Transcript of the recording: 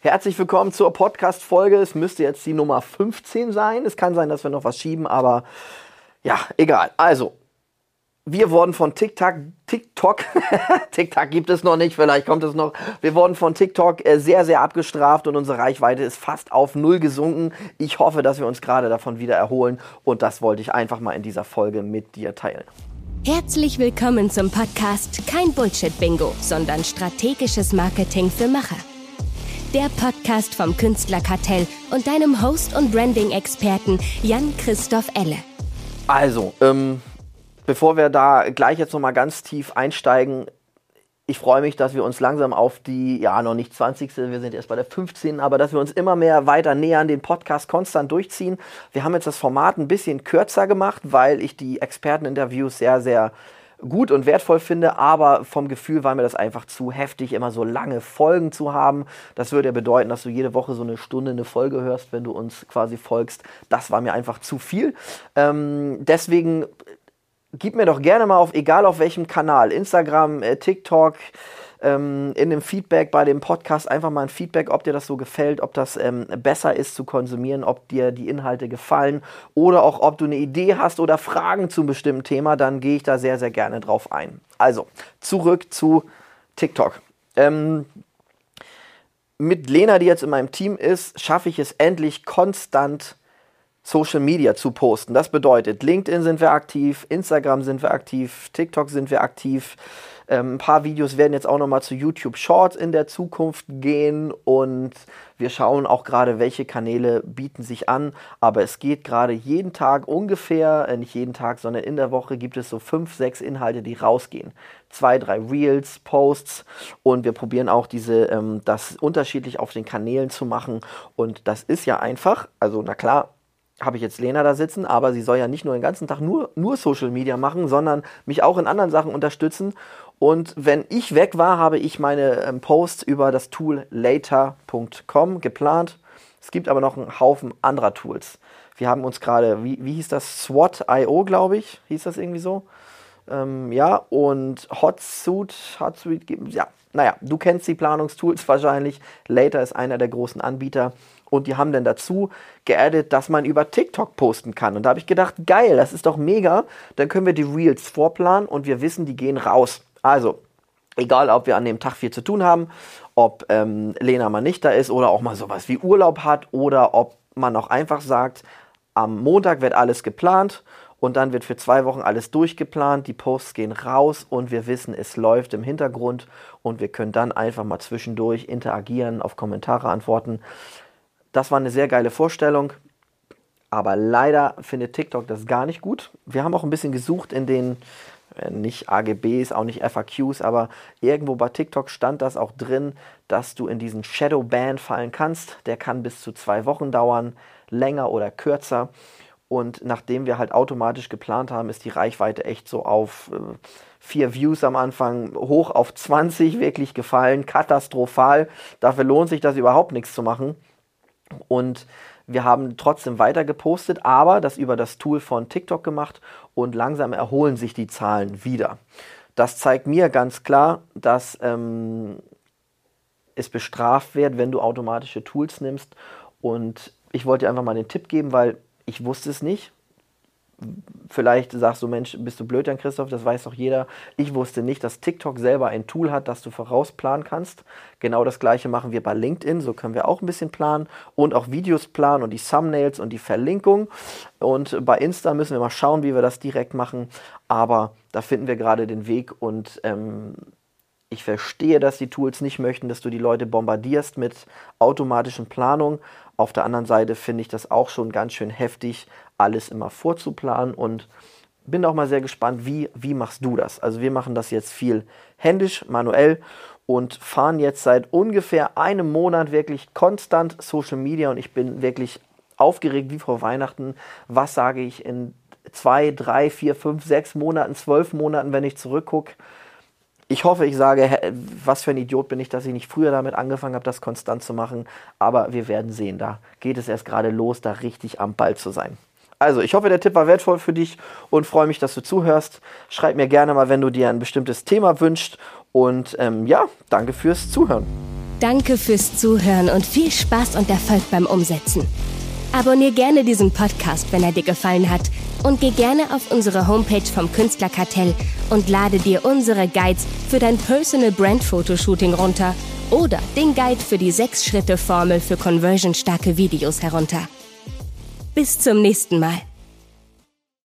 Herzlich willkommen zur Podcast-Folge. Es müsste jetzt die Nummer 15 sein. Es kann sein, dass wir noch was schieben, aber ja, egal. Also, wir wurden von TikTok gibt es noch nicht, vielleicht kommt es noch. Wir wurden von TikTok sehr, sehr abgestraft und unsere Reichweite ist fast auf null gesunken. Ich hoffe, dass wir uns gerade davon wieder erholen und das wollte ich einfach mal in dieser Folge mit dir teilen. Herzlich willkommen zum Podcast Kein Bullshit-Bingo, sondern strategisches Marketing für Macher. Der Podcast vom Künstlerkartell und deinem Host und Branding-Experten Jan-Christoph Elle. Also, bevor wir da gleich jetzt nochmal ganz tief einsteigen, ich freue mich, dass wir uns langsam auf die, ja noch nicht 20. Wir sind erst bei der 15. Aber dass wir uns immer mehr weiter nähern, den Podcast konstant durchziehen. Wir haben jetzt das Format ein bisschen kürzer gemacht, weil ich die Experteninterviews sehr, sehr gut und wertvoll finde, aber vom Gefühl war mir das einfach zu heftig, immer so lange Folgen zu haben. Das würde ja bedeuten, dass du jede Woche so eine Stunde eine Folge hörst, wenn du uns quasi folgst. Das war mir einfach zu viel. Deswegen gib mir doch gerne mal auf, egal auf welchem Kanal, Instagram, TikTok, in dem Feedback bei dem Podcast einfach mal ein Feedback, ob dir das so gefällt, ob das besser ist zu konsumieren, ob dir die Inhalte gefallen oder auch ob du eine Idee hast oder Fragen zum bestimmten Thema, dann gehe ich da sehr, sehr gerne drauf ein. Also, zurück zu TikTok. Mit Lena, die jetzt in meinem Team ist, schaffe ich es endlich konstant Social Media zu posten. Das bedeutet, LinkedIn sind wir aktiv, Instagram sind wir aktiv, TikTok sind wir aktiv. Ein paar Videos werden jetzt auch nochmal zu YouTube Shorts in der Zukunft gehen und wir schauen auch gerade, welche Kanäle bieten sich an, aber es geht gerade jeden Tag ungefähr, nicht jeden Tag, sondern in der Woche gibt es so 5, 6 Inhalte, die rausgehen. 2, 3 Reels, Posts und wir probieren auch das unterschiedlich auf den Kanälen zu machen und das ist ja einfach, also na klar, habe ich jetzt Lena da sitzen, aber sie soll ja nicht nur den ganzen Tag nur Social Media machen, sondern mich auch in anderen Sachen unterstützen. Und wenn ich weg war, habe ich meine Posts über das Tool later.com geplant. Es gibt aber noch einen Haufen anderer Tools. Wir haben uns gerade, wie hieß das? Swat.io, glaube ich, hieß das irgendwie so. Ja, und Hootsuite, ja, naja, du kennst die Planungstools wahrscheinlich. Later ist einer der großen Anbieter. Und die haben dann dazu geaddet, dass man über TikTok posten kann. Und da habe ich gedacht, geil, das ist doch mega. Dann können wir die Reels vorplanen und wir wissen, die gehen raus. Also, egal, ob wir an dem Tag viel zu tun haben, ob Lena mal nicht da ist oder auch mal sowas wie Urlaub hat oder ob man auch einfach sagt, am Montag wird alles geplant und dann wird für 2 Wochen alles durchgeplant, die Posts gehen raus und wir wissen, es läuft im Hintergrund und wir können dann einfach mal zwischendurch interagieren, auf Kommentare antworten. Das war eine sehr geile Vorstellung, aber leider findet TikTok das gar nicht gut. Wir haben auch ein bisschen gesucht in den, nicht AGBs, auch nicht FAQs, aber irgendwo bei TikTok stand das auch drin, dass du in diesen Shadow-Ban fallen kannst. Der kann bis zu 2 Wochen dauern, länger oder kürzer. Und nachdem wir halt automatisch geplant haben, ist die Reichweite echt so auf 4 Views am Anfang hoch auf 20 wirklich gefallen. Katastrophal. Dafür lohnt sich das überhaupt nichts zu machen. Und wir haben trotzdem weiter gepostet, aber das über das Tool von TikTok gemacht und langsam erholen sich die Zahlen wieder. Das zeigt mir ganz klar, dass es bestraft wird, wenn du automatische Tools nimmst. Und ich wollte dir einfach mal den Tipp geben, weil ich wusste es nicht. Vielleicht sagst du, Mensch, bist du blöd, Jan-Christoph, das weiß doch jeder. Ich wusste nicht, dass TikTok selber ein Tool hat, das du vorausplanen kannst. Genau das Gleiche machen wir bei LinkedIn, so können wir auch ein bisschen planen und auch Videos planen und die Thumbnails und die Verlinkung. Und bei Insta müssen wir mal schauen, wie wir das direkt machen, aber da finden wir gerade den Weg und ich verstehe, dass die Tools nicht möchten, dass du die Leute bombardierst mit automatischen Planungen. Auf der anderen Seite finde ich das auch schon ganz schön heftig, alles immer vorzuplanen und bin auch mal sehr gespannt, wie machst du das? Also wir machen das jetzt viel händisch, manuell und fahren jetzt seit ungefähr einem Monat wirklich konstant Social Media und ich bin wirklich aufgeregt wie vor Weihnachten. Was sage ich in 2, 3, 4, 5, 6 Monaten, 12 Monaten, wenn ich zurückgucke? Ich hoffe, ich sage, was für ein Idiot bin ich, dass ich nicht früher damit angefangen habe, das konstant zu machen. Aber wir werden sehen, da geht es erst gerade los, da richtig am Ball zu sein. Also, ich hoffe, der Tipp war wertvoll für dich und freue mich, dass du zuhörst. Schreib mir gerne mal, wenn du dir ein bestimmtes Thema wünschst. Und ja, danke fürs Zuhören. Danke fürs Zuhören und viel Spaß und Erfolg beim Umsetzen. Abonnier gerne diesen Podcast, wenn er dir gefallen hat, und geh gerne auf unsere Homepage vom Künstlerkartell und lade dir unsere Guides für dein Personal Brand Fotoshooting runter oder den Guide für die 6-Schritte-Formel für conversionstarke Videos herunter. Bis zum nächsten Mal.